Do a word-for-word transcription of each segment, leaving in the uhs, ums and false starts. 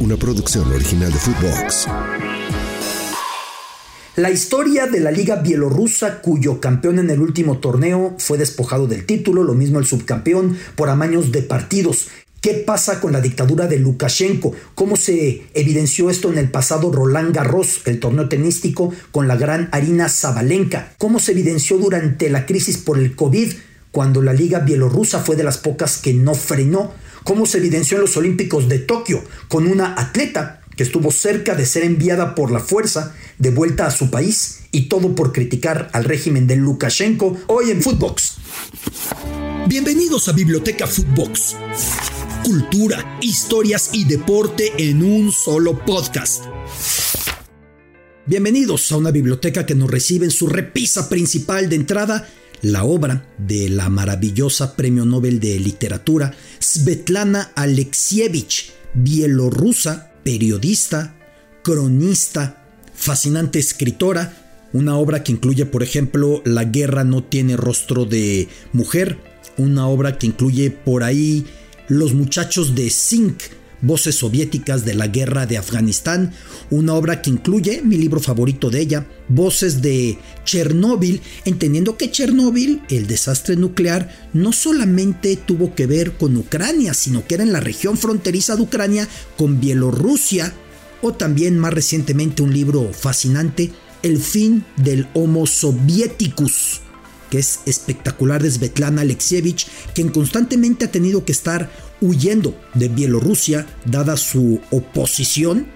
Una producción original de Footbox. La historia de la liga bielorrusa, cuyo campeón en el último torneo fue despojado del título, lo mismo el subcampeón, por amaños de partidos. ¿Qué pasa con la dictadura de Lukashenko? ¿Cómo se evidenció esto en el pasado Roland Garros, el torneo tenístico, con la gran Arina Sabalenka? ¿Cómo se evidenció durante la crisis por el COVID, cuando la liga bielorrusa fue de las pocas que no frenó? ¿Cómo se evidenció en los Olímpicos de Tokio con una atleta que estuvo cerca de ser enviada por la fuerza de vuelta a su país? Y todo por criticar al régimen de Lukashenko. Hoy en Footbox. Bienvenidos a Biblioteca Footbox. Cultura, historias y deporte en un solo podcast. Bienvenidos a una biblioteca que nos recibe en su repisa principal de entrada la obra de la maravillosa premio Nobel de literatura Svetlana Alexievich, bielorrusa, periodista, cronista, fascinante escritora, una obra que incluye, por ejemplo, La guerra no tiene rostro de mujer, una obra que incluye por ahí Los muchachos de Zinc, voces soviéticas de la guerra de Afganistán, una obra que incluye mi libro favorito de ella, Voces de Chernóbil, entendiendo que Chernóbil, el desastre nuclear, no solamente tuvo que ver con Ucrania, sino que era en la región fronteriza de Ucrania con Bielorrusia, o también más recientemente un libro fascinante, El fin del Homo Sovieticus, que es espectacular de Svetlana Alexievich, quien constantemente ha tenido que estar huyendo de Bielorrusia, dada su oposición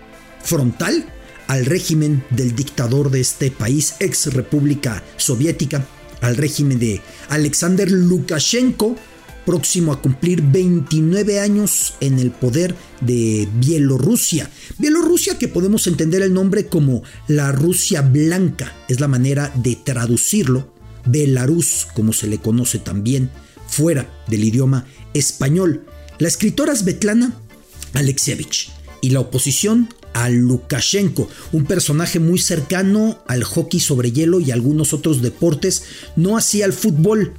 frontal al régimen del dictador de este país, ex República Soviética, al régimen de Alexander Lukashenko, próximo a cumplir veintinueve años en el poder de Bielorrusia. Bielorrusia que podemos entender el nombre como la Rusia Blanca, es la manera de traducirlo. Belarus, como se le conoce también, fuera del idioma español. La escritora Svetlana Alexievich y la oposición a Lukashenko, un personaje muy cercano al hockey sobre hielo y algunos otros deportes, no así al fútbol.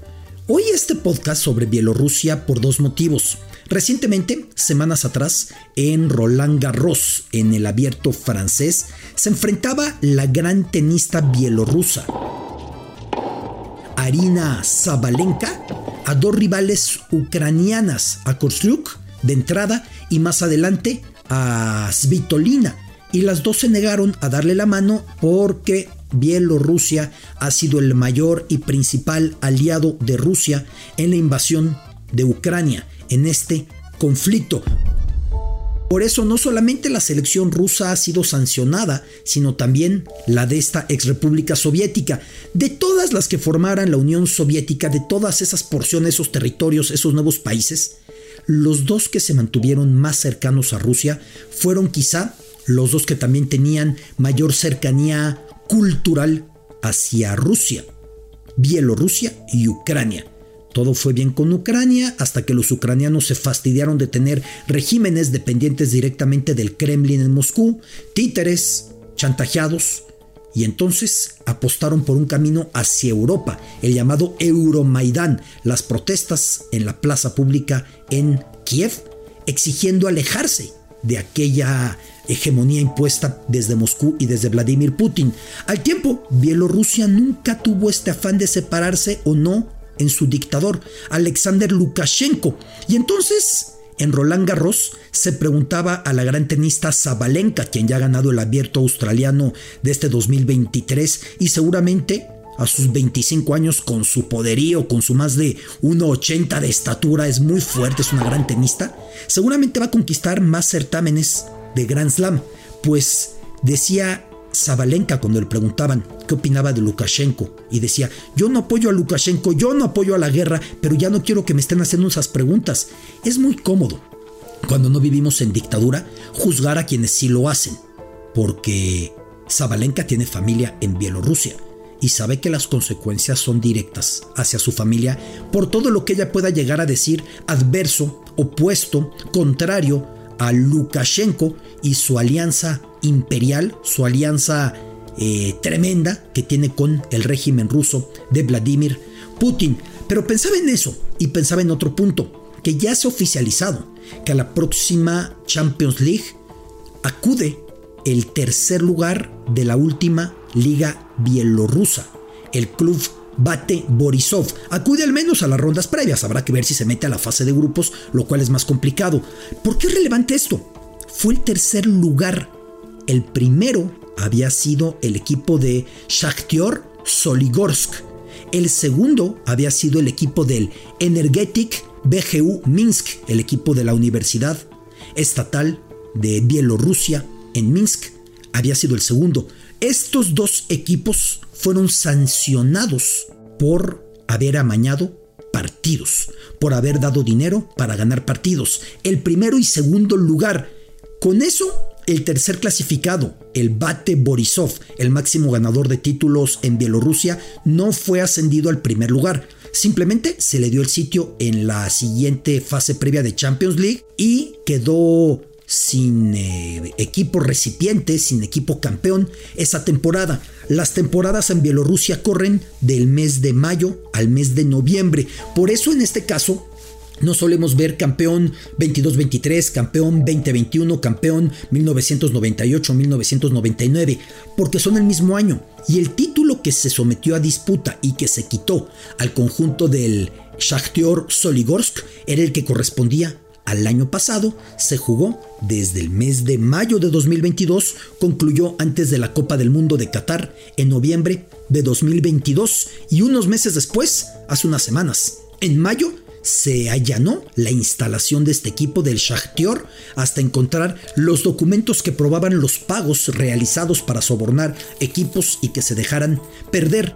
Hoy este podcast sobre Bielorrusia por dos motivos. Recientemente, semanas atrás, en Roland Garros, en el abierto francés, se enfrentaba la gran tenista bielorrusa Arina Sabalenka a dos rivales ucranianas, a Kurslyuk de entrada y más adelante a Svitolina, y las dos se negaron a darle la mano porque Bielorrusia ha sido el mayor y principal aliado de Rusia en la invasión de Ucrania en este conflicto. Por eso no solamente la selección rusa ha sido sancionada, sino también la de esta exrepública soviética. De todas las que formaran la Unión Soviética, de todas esas porciones, esos territorios, esos nuevos países, los dos que se mantuvieron más cercanos a Rusia fueron quizá los dos que también tenían mayor cercanía cultural hacia Rusia, Bielorrusia y Ucrania. Todo fue bien con Ucrania hasta que los ucranianos se fastidiaron de tener regímenes dependientes directamente del Kremlin en Moscú, títeres, chantajeados, y entonces apostaron por un camino hacia Europa, el llamado Euromaidán, las protestas en la plaza pública en Kiev, exigiendo alejarse de aquella hegemonía impuesta desde Moscú y desde Vladimir Putin. Al tiempo, Bielorrusia nunca tuvo este afán de separarse o no en su dictador, Alexander Lukashenko. Y entonces, en Roland Garros se preguntaba a la gran tenista Sabalenka, quien ya ha ganado el abierto australiano de este dos mil veintitrés y seguramente a sus veinticinco años, con su poderío, con su más de uno ochenta de estatura, es muy fuerte, es una gran tenista, seguramente va a conquistar más certámenes de Grand Slam. Pues decía Sabalenka cuando le preguntaban qué opinaba de Lukashenko, y decía: yo no apoyo a Lukashenko, yo no apoyo a la guerra, pero ya no quiero que me estén haciendo esas preguntas. Es muy cómodo, cuando no vivimos en dictadura, juzgar a quienes sí lo hacen, porque Sabalenka tiene familia en Bielorrusia y sabe que las consecuencias son directas hacia su familia por todo lo que ella pueda llegar a decir adverso, opuesto, contrario a Lukashenko y su alianza imperial, su alianza eh, tremenda que tiene con el régimen ruso de Vladimir Putin. Pero pensaba en eso y pensaba en otro punto, que ya se ha oficializado que a la próxima Champions League acude el tercer lugar de la última liga bielorrusa, el club Bate Borisov. Acude al menos a las rondas previas, habrá que ver si se mete a la fase de grupos, lo cual es más complicado. ¿Por qué es relevante esto? Fue el tercer lugar. El primero había sido el equipo de Shakhtyor Soligorsk. El segundo había sido el equipo del Energetik B G U Minsk, el equipo de la Universidad Estatal de Bielorrusia en Minsk. Había sido el segundo. Estos dos equipos fueron sancionados por haber amañado partidos, por haber dado dinero para ganar partidos. El primero y segundo lugar. Con eso, el tercer clasificado, el Bate Borisov, el máximo ganador de títulos en Bielorrusia, no fue ascendido al primer lugar. Simplemente se le dio el sitio en la siguiente fase previa de Champions League y quedó sin eh, equipo recipiente, sin equipo campeón esa temporada. Las temporadas en Bielorrusia corren del mes de mayo al mes de noviembre. Por eso en este caso no solemos ver campeón veintidós veintitrés, campeón veinte veintiuno, campeón mil novecientos noventa y ocho, mil novecientos noventa y nueve, porque son el mismo año. Y el título que se sometió a disputa y que se quitó al conjunto del Shakhtyor Soligorsk era el que correspondía al año pasado. Se jugó desde el mes de mayo de dos mil veintidós, concluyó antes de la Copa del Mundo de Qatar en noviembre de dos mil veintidós y unos meses después, hace unas semanas, en mayo, se allanó la instalación de este equipo del Shakhtyor hasta encontrar los documentos que probaban los pagos realizados para sobornar equipos y que se dejaran perder.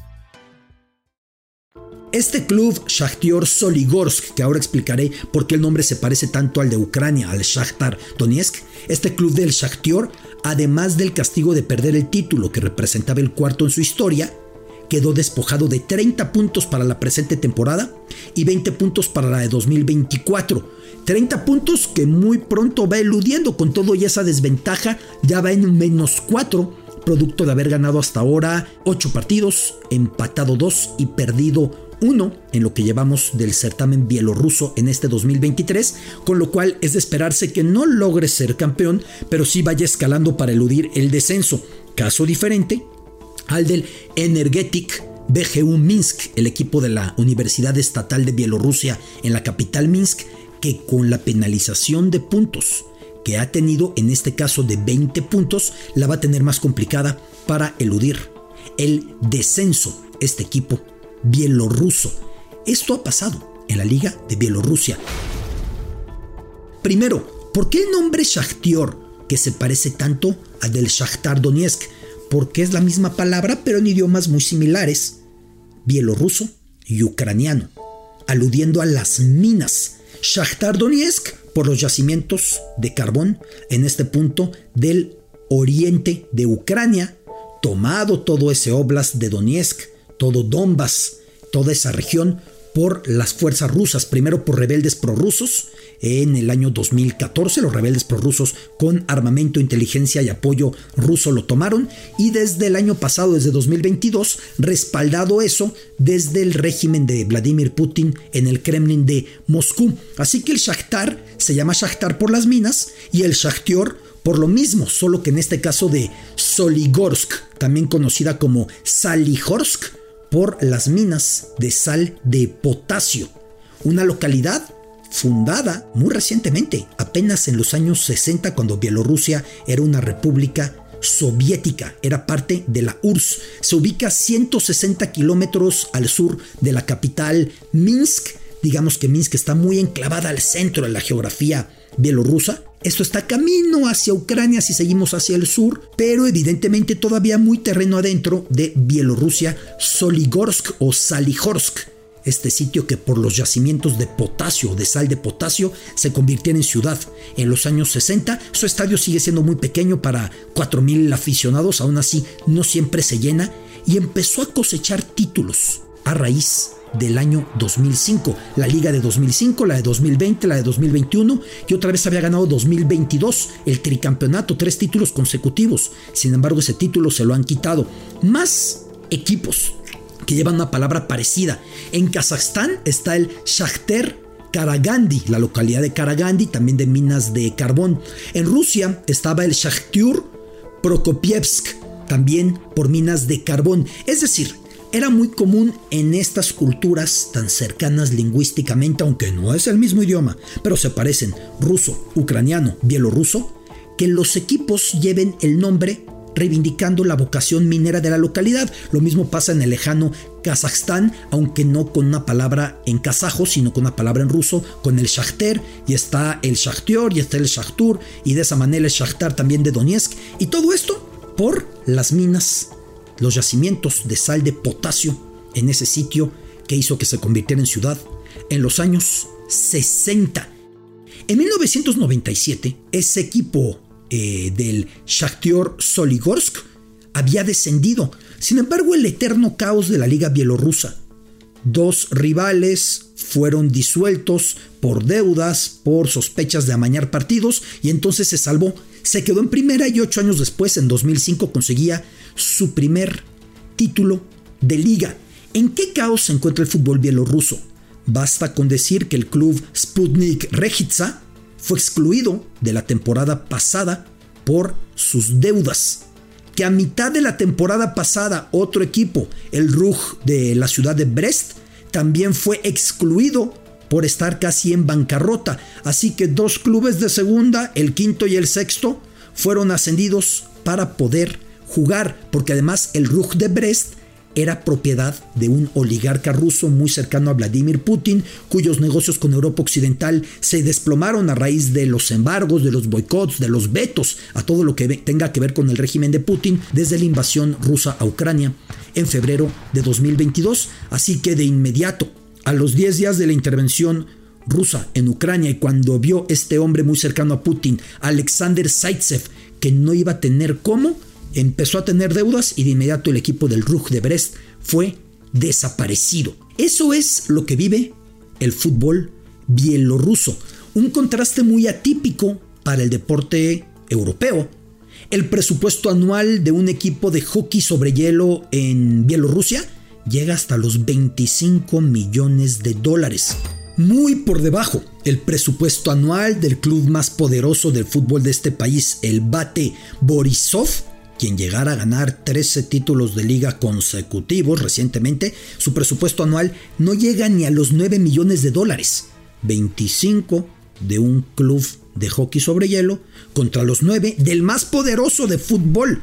Este club Shakhtyor Soligorsk, que ahora explicaré por qué el nombre se parece tanto al de Ucrania, al Shakhtar Donetsk, este club del Shakhtyor, además del castigo de perder el título que representaba el cuarto en su historia, quedó despojado de treinta puntos para la presente temporada y veinte puntos para la de dos mil veinticuatro. treinta puntos que muy pronto va eludiendo, con todo y esa desventaja ya va en menos cuatro. Producto de haber ganado hasta ahora ocho partidos, empatado dos y perdido uno en lo que llevamos del certamen bielorruso en este dos mil veintitrés, con lo cual es de esperarse que no logre ser campeón, pero sí vaya escalando para eludir el descenso. Caso diferente al del Energetik B G U Minsk, el equipo de la Universidad Estatal de Bielorrusia en la capital Minsk, que con la penalización de puntos que ha tenido en este caso de veinte puntos, la va a tener más complicada para eludir el descenso, este equipo bielorruso. Esto ha pasado en la Liga de Bielorrusia. Primero, ¿por qué el nombre Shakhtyor, que se parece tanto al del Shakhtar Donetsk? Porque es la misma palabra, pero en idiomas muy similares, bielorruso y ucraniano, aludiendo a las minas. Shakhtar Donetsk, por los yacimientos de carbón en este punto del oriente de Ucrania, tomado todo ese óblast de Donetsk, todo Donbass, toda esa región por las fuerzas rusas, primero por rebeldes prorrusos en el año dos mil catorce, los rebeldes prorrusos con armamento, inteligencia y apoyo ruso lo tomaron, y desde el año pasado, desde dos mil veintidós, respaldado eso desde el régimen de Vladimir Putin en el Kremlin de Moscú. Así que el Shakhtar se llama Shakhtar por las minas y el Shakhtyor por lo mismo, solo que en este caso de Soligorsk, también conocida como Salihorsk, por las minas de sal de potasio, una localidad fundada muy recientemente, apenas en los años sesenta, cuando Bielorrusia era una república soviética, era parte de la U R S S. Se ubica ciento sesenta kilómetros al sur de la capital Minsk. Digamos que Minsk está muy enclavada al centro de la geografía bielorrusa. Esto está camino hacia Ucrania si seguimos hacia el sur, pero evidentemente todavía muy terreno adentro de Bielorrusia, Soligorsk o Salihorsk, este sitio que por los yacimientos de potasio, de sal de potasio, se convirtió en ciudad en los años sesenta. Su estadio sigue siendo muy pequeño para cuatro mil aficionados, aún así no siempre se llena, y empezó a cosechar títulos a raíz del año dos mil cinco, la liga de dos mil cinco, la de dos mil veinte, la de dos mil veintiuno, y otra vez había ganado dos mil veintidós, el tricampeonato, tres títulos consecutivos. Sin embargo, ese título se lo han quitado. Más equipos que llevan una palabra parecida. En Kazajstán está el Shakhtar Karagandhi, la localidad de Karagandhi, también de minas de carbón. En Rusia estaba el Shakhtyor Prokopievsk, también por minas de carbón. Es decir, era muy común en estas culturas tan cercanas lingüísticamente, aunque no es el mismo idioma, pero se parecen, ruso, ucraniano, bielorruso, que los equipos lleven el nombre reivindicando la vocación minera de la localidad. Lo mismo pasa en el lejano Kazajstán, aunque no con una palabra en kazajo, sino con una palabra en ruso, con el Shakhtar, y está el Shakhtyor, y está el Shakhtur, y de esa manera el Shakhtar también de Donetsk, y todo esto por las minas, los yacimientos de sal de potasio en ese sitio que hizo que se convirtiera en ciudad en los años sesenta. En mil novecientos noventa y siete, ese equipo eh, del Shakhtyor Soligorsk había descendido. Sin embargo, el eterno caos de la liga bielorrusa. Dos rivales fueron disueltos por deudas, por sospechas de amañar partidos, y entonces se salvó. Se quedó en primera y ocho años después, en dos mil cinco, conseguía su primer título de liga. ¿En qué caos se encuentra el fútbol bielorruso? Basta con decir que el club Sputnik Rejitsa fue excluido de la temporada pasada por sus deudas. Que a mitad de la temporada pasada otro equipo, el Ruch de la ciudad de Brest, también fue excluido por estar casi en bancarrota. Así que dos clubes de segunda, el quinto y el sexto, fueron ascendidos para poder jugar, porque además el Ruch de Brest era propiedad de un oligarca ruso muy cercano a Vladimir Putin, cuyos negocios con Europa Occidental se desplomaron a raíz de los embargos, de los boicots, de los vetos a todo lo que tenga que ver con el régimen de Putin desde la invasión rusa a Ucrania en febrero de dos mil veintidós. Así que de inmediato, a los diez días de la intervención rusa en Ucrania, y cuando vio este hombre muy cercano a Putin, Alexander Zaitsev, que no iba a tener cómo, empezó a tener deudas y de inmediato el equipo del Ruch de Brest fue desaparecido. Eso es lo que vive el fútbol bielorruso. Un contraste muy atípico para el deporte europeo. El presupuesto anual de un equipo de hockey sobre hielo en Bielorrusia llega hasta los veinticinco millones de dólares. Muy por debajo el presupuesto anual del club más poderoso del fútbol de este país, el Bate Borisov, quien llegara a ganar trece títulos de liga consecutivos recientemente. Su presupuesto anual no llega ni a los nueve millones de dólares. veinticinco de un club de hockey sobre hielo contra los nueve del más poderoso de fútbol.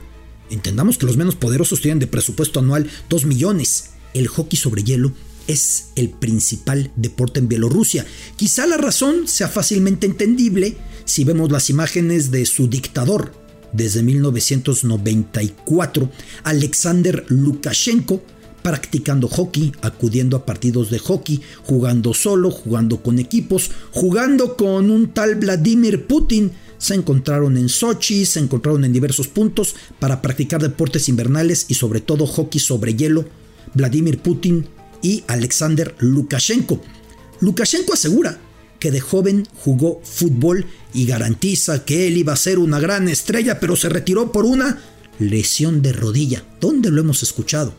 Entendamos que los menos poderosos tienen de presupuesto anual dos millones. El hockey sobre hielo es el principal deporte en Bielorrusia. Quizá la razón sea fácilmente entendible si vemos las imágenes de su dictador desde mil novecientos noventa y cuatro, Alexander Lukashenko, practicando hockey, acudiendo a partidos de hockey, jugando solo, jugando con equipos, jugando con un tal Vladimir Putin. Se encontraron en Sochi, se encontraron en diversos puntos para practicar deportes invernales y sobre todo hockey sobre hielo, Vladimir Putin y Alexander Lukashenko. Lukashenko asegura que de joven jugó fútbol y garantiza que él iba a ser una gran estrella, pero se retiró por una lesión de rodilla. ¿Dónde lo hemos escuchado?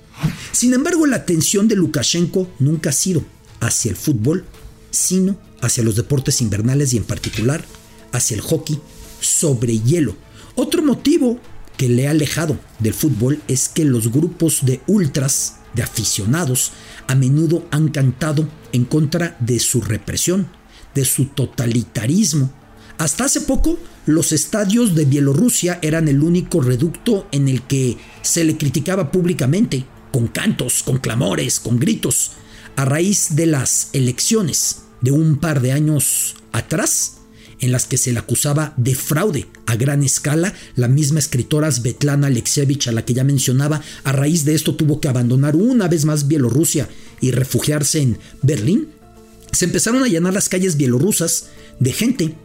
Sin embargo, la atención de Lukashenko nunca ha sido hacia el fútbol, sino hacia los deportes invernales y en particular hacia el hockey sobre hielo. Otro motivo que le ha alejado del fútbol es que los grupos de ultras, de aficionados, a menudo han cantado en contra de su represión, de su totalitarismo. Hasta hace poco, los estadios de Bielorrusia eran el único reducto en el que se le criticaba públicamente, con cantos, con clamores, con gritos. A raíz de las elecciones de un par de años atrás, en las que se le acusaba de fraude a gran escala, la misma escritora Svetlana Alexievich, a la que ya mencionaba, a raíz de esto tuvo que abandonar una vez más Bielorrusia y refugiarse en Berlín. Se empezaron a llenar las calles bielorrusas de gente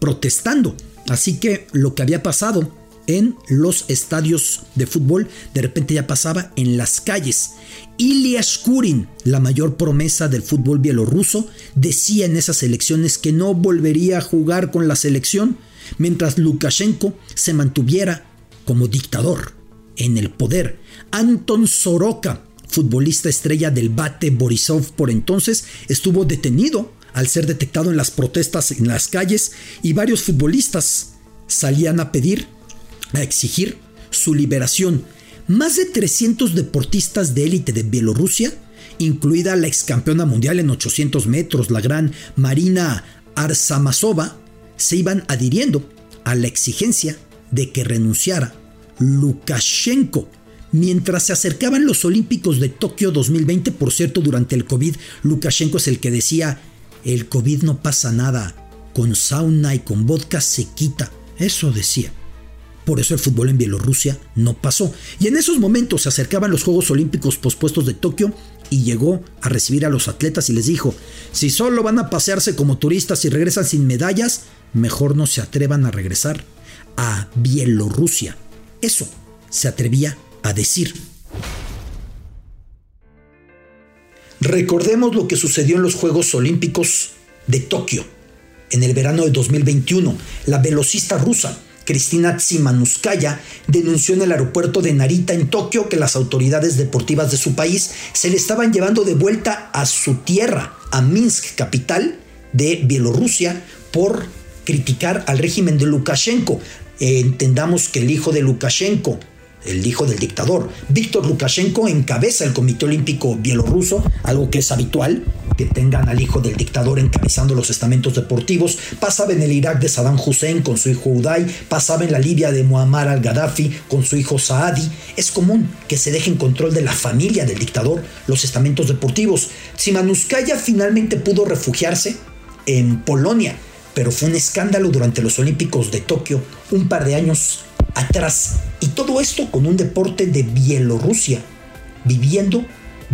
protestando. Así que lo que había pasado en los estadios de fútbol, de repente ya pasaba en las calles. Ilya Shkurin, la mayor promesa del fútbol bielorruso, decía en esas elecciones que no volvería a jugar con la selección mientras Lukashenko se mantuviera como dictador en el poder. Anton Soroka, futbolista estrella del Bate Borisov por entonces, estuvo detenido al ser detectado en las protestas en las calles, y varios futbolistas salían a pedir, a exigir su liberación. Más de trescientos deportistas de élite de Bielorrusia, incluida la excampeona mundial en ochocientos metros, la gran Marina Arsamazova, se iban adhiriendo a la exigencia de que renunciara Lukashenko. Mientras se acercaban los Olímpicos de Tokio dos mil veinte, por cierto, durante el COVID, Lukashenko es el que decía: el COVID no pasa nada, con sauna y con vodka se quita. Eso decía. Por eso el fútbol en Bielorrusia no pasó. Y en esos momentos se acercaban los Juegos Olímpicos pospuestos de Tokio y llegó a recibir a los atletas y les dijo: si solo van a pasearse como turistas y regresan sin medallas, mejor no se atrevan a regresar a Bielorrusia. Eso se atrevía a decir. Recordemos lo que sucedió en los Juegos Olímpicos de Tokio en el verano de dos mil veintiuno. La velocista rusa Kristina Tsimanouskaya denunció en el aeropuerto de Narita, en Tokio, que las autoridades deportivas de su país se le estaban llevando de vuelta a su tierra, a Minsk, capital de Bielorrusia, por criticar al régimen de Lukashenko. Eh, entendamos que el hijo de Lukashenko, el hijo del dictador, Víctor Lukashenko, encabeza el Comité Olímpico Bielorruso, algo que es habitual, que tengan al hijo del dictador encabezando los estamentos deportivos. Pasaba en el Irak de Saddam Hussein con su hijo Uday, pasaba en la Libia de Muammar al-Gaddafi con su hijo Saadi. Es común que se deje en control de la familia del dictador los estamentos deportivos. Tsimanouskaya finalmente pudo refugiarse en Polonia, pero fue un escándalo durante los Olímpicos de Tokio un par de años atrás. Y todo esto con un deporte de Bielorrusia viviendo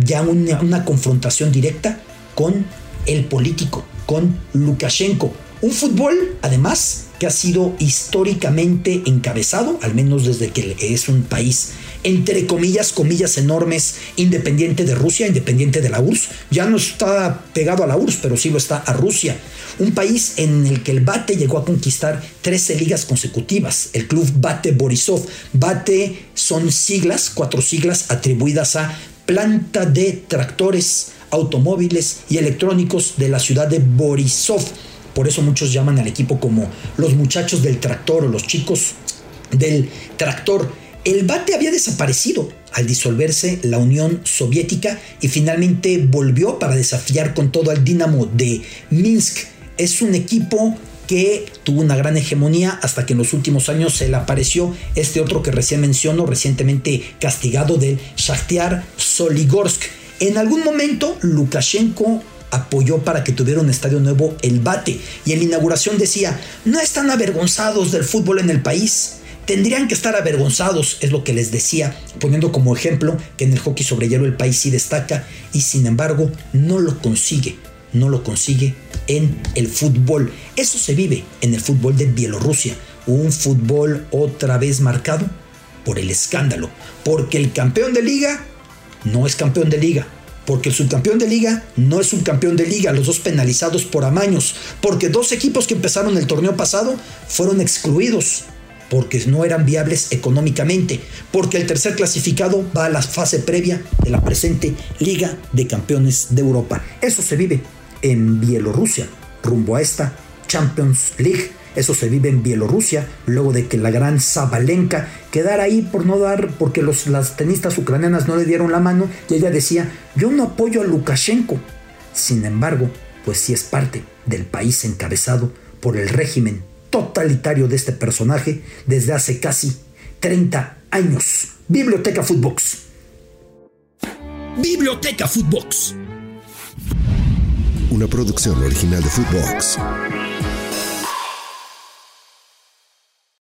ya una, una confrontación directa con el político, con Lukashenko. Un fútbol, además, que ha sido históricamente encabezado, al menos desde que es un país, entre comillas, comillas enormes, independiente de Rusia, independiente de la U R S S. Ya no está pegado a la U R S S, pero sí lo está a Rusia. Un país en el que el Bate llegó a conquistar trece ligas consecutivas. El club Bate Borisov. Bate son siglas, cuatro siglas atribuidas a planta de tractores, automóviles y electrónicos de la ciudad de Borisov. Por eso muchos llaman al equipo como los muchachos del tractor o los chicos del tractor. El Bate había desaparecido al disolverse la Unión Soviética y finalmente volvió para desafiar con todo al Dinamo de Minsk. Es un equipo que tuvo una gran hegemonía hasta que en los últimos años se le apareció este otro que recién menciono, recientemente castigado, del Shakhtyor Soligorsk. En algún momento Lukashenko apoyó para que tuviera un estadio nuevo, el Bate, y en la inauguración decía: no están avergonzados del fútbol en el país, tendrían que estar avergonzados, es lo que les decía, poniendo como ejemplo que en el hockey sobre hielo el país sí destaca y sin embargo no lo consigue, no lo consigue en el fútbol. Eso se vive en el fútbol de Bielorrusia, un fútbol otra vez marcado por el escándalo, porque el campeón de liga no es campeón de liga, porque el subcampeón de liga no es subcampeón de liga, los dos penalizados por amaños, porque dos equipos que empezaron el torneo pasado fueron excluidos porque no eran viables económicamente, porque el tercer clasificado va a la fase previa de la presente Liga de Campeones de Europa. Eso se vive en Bielorrusia, rumbo a esta Champions League. Eso se vive en Bielorrusia, luego de que la gran Sabalenka quedara ahí por no dar, porque los, las tenistas ucranianas no le dieron la mano, y ella decía: yo no apoyo a Lukashenko. Sin embargo, pues sí es parte del país encabezado por el régimen totalitario de este personaje desde hace casi treinta años. Biblioteca Footbox. Biblioteca Footbox. Una producción original de Footbox.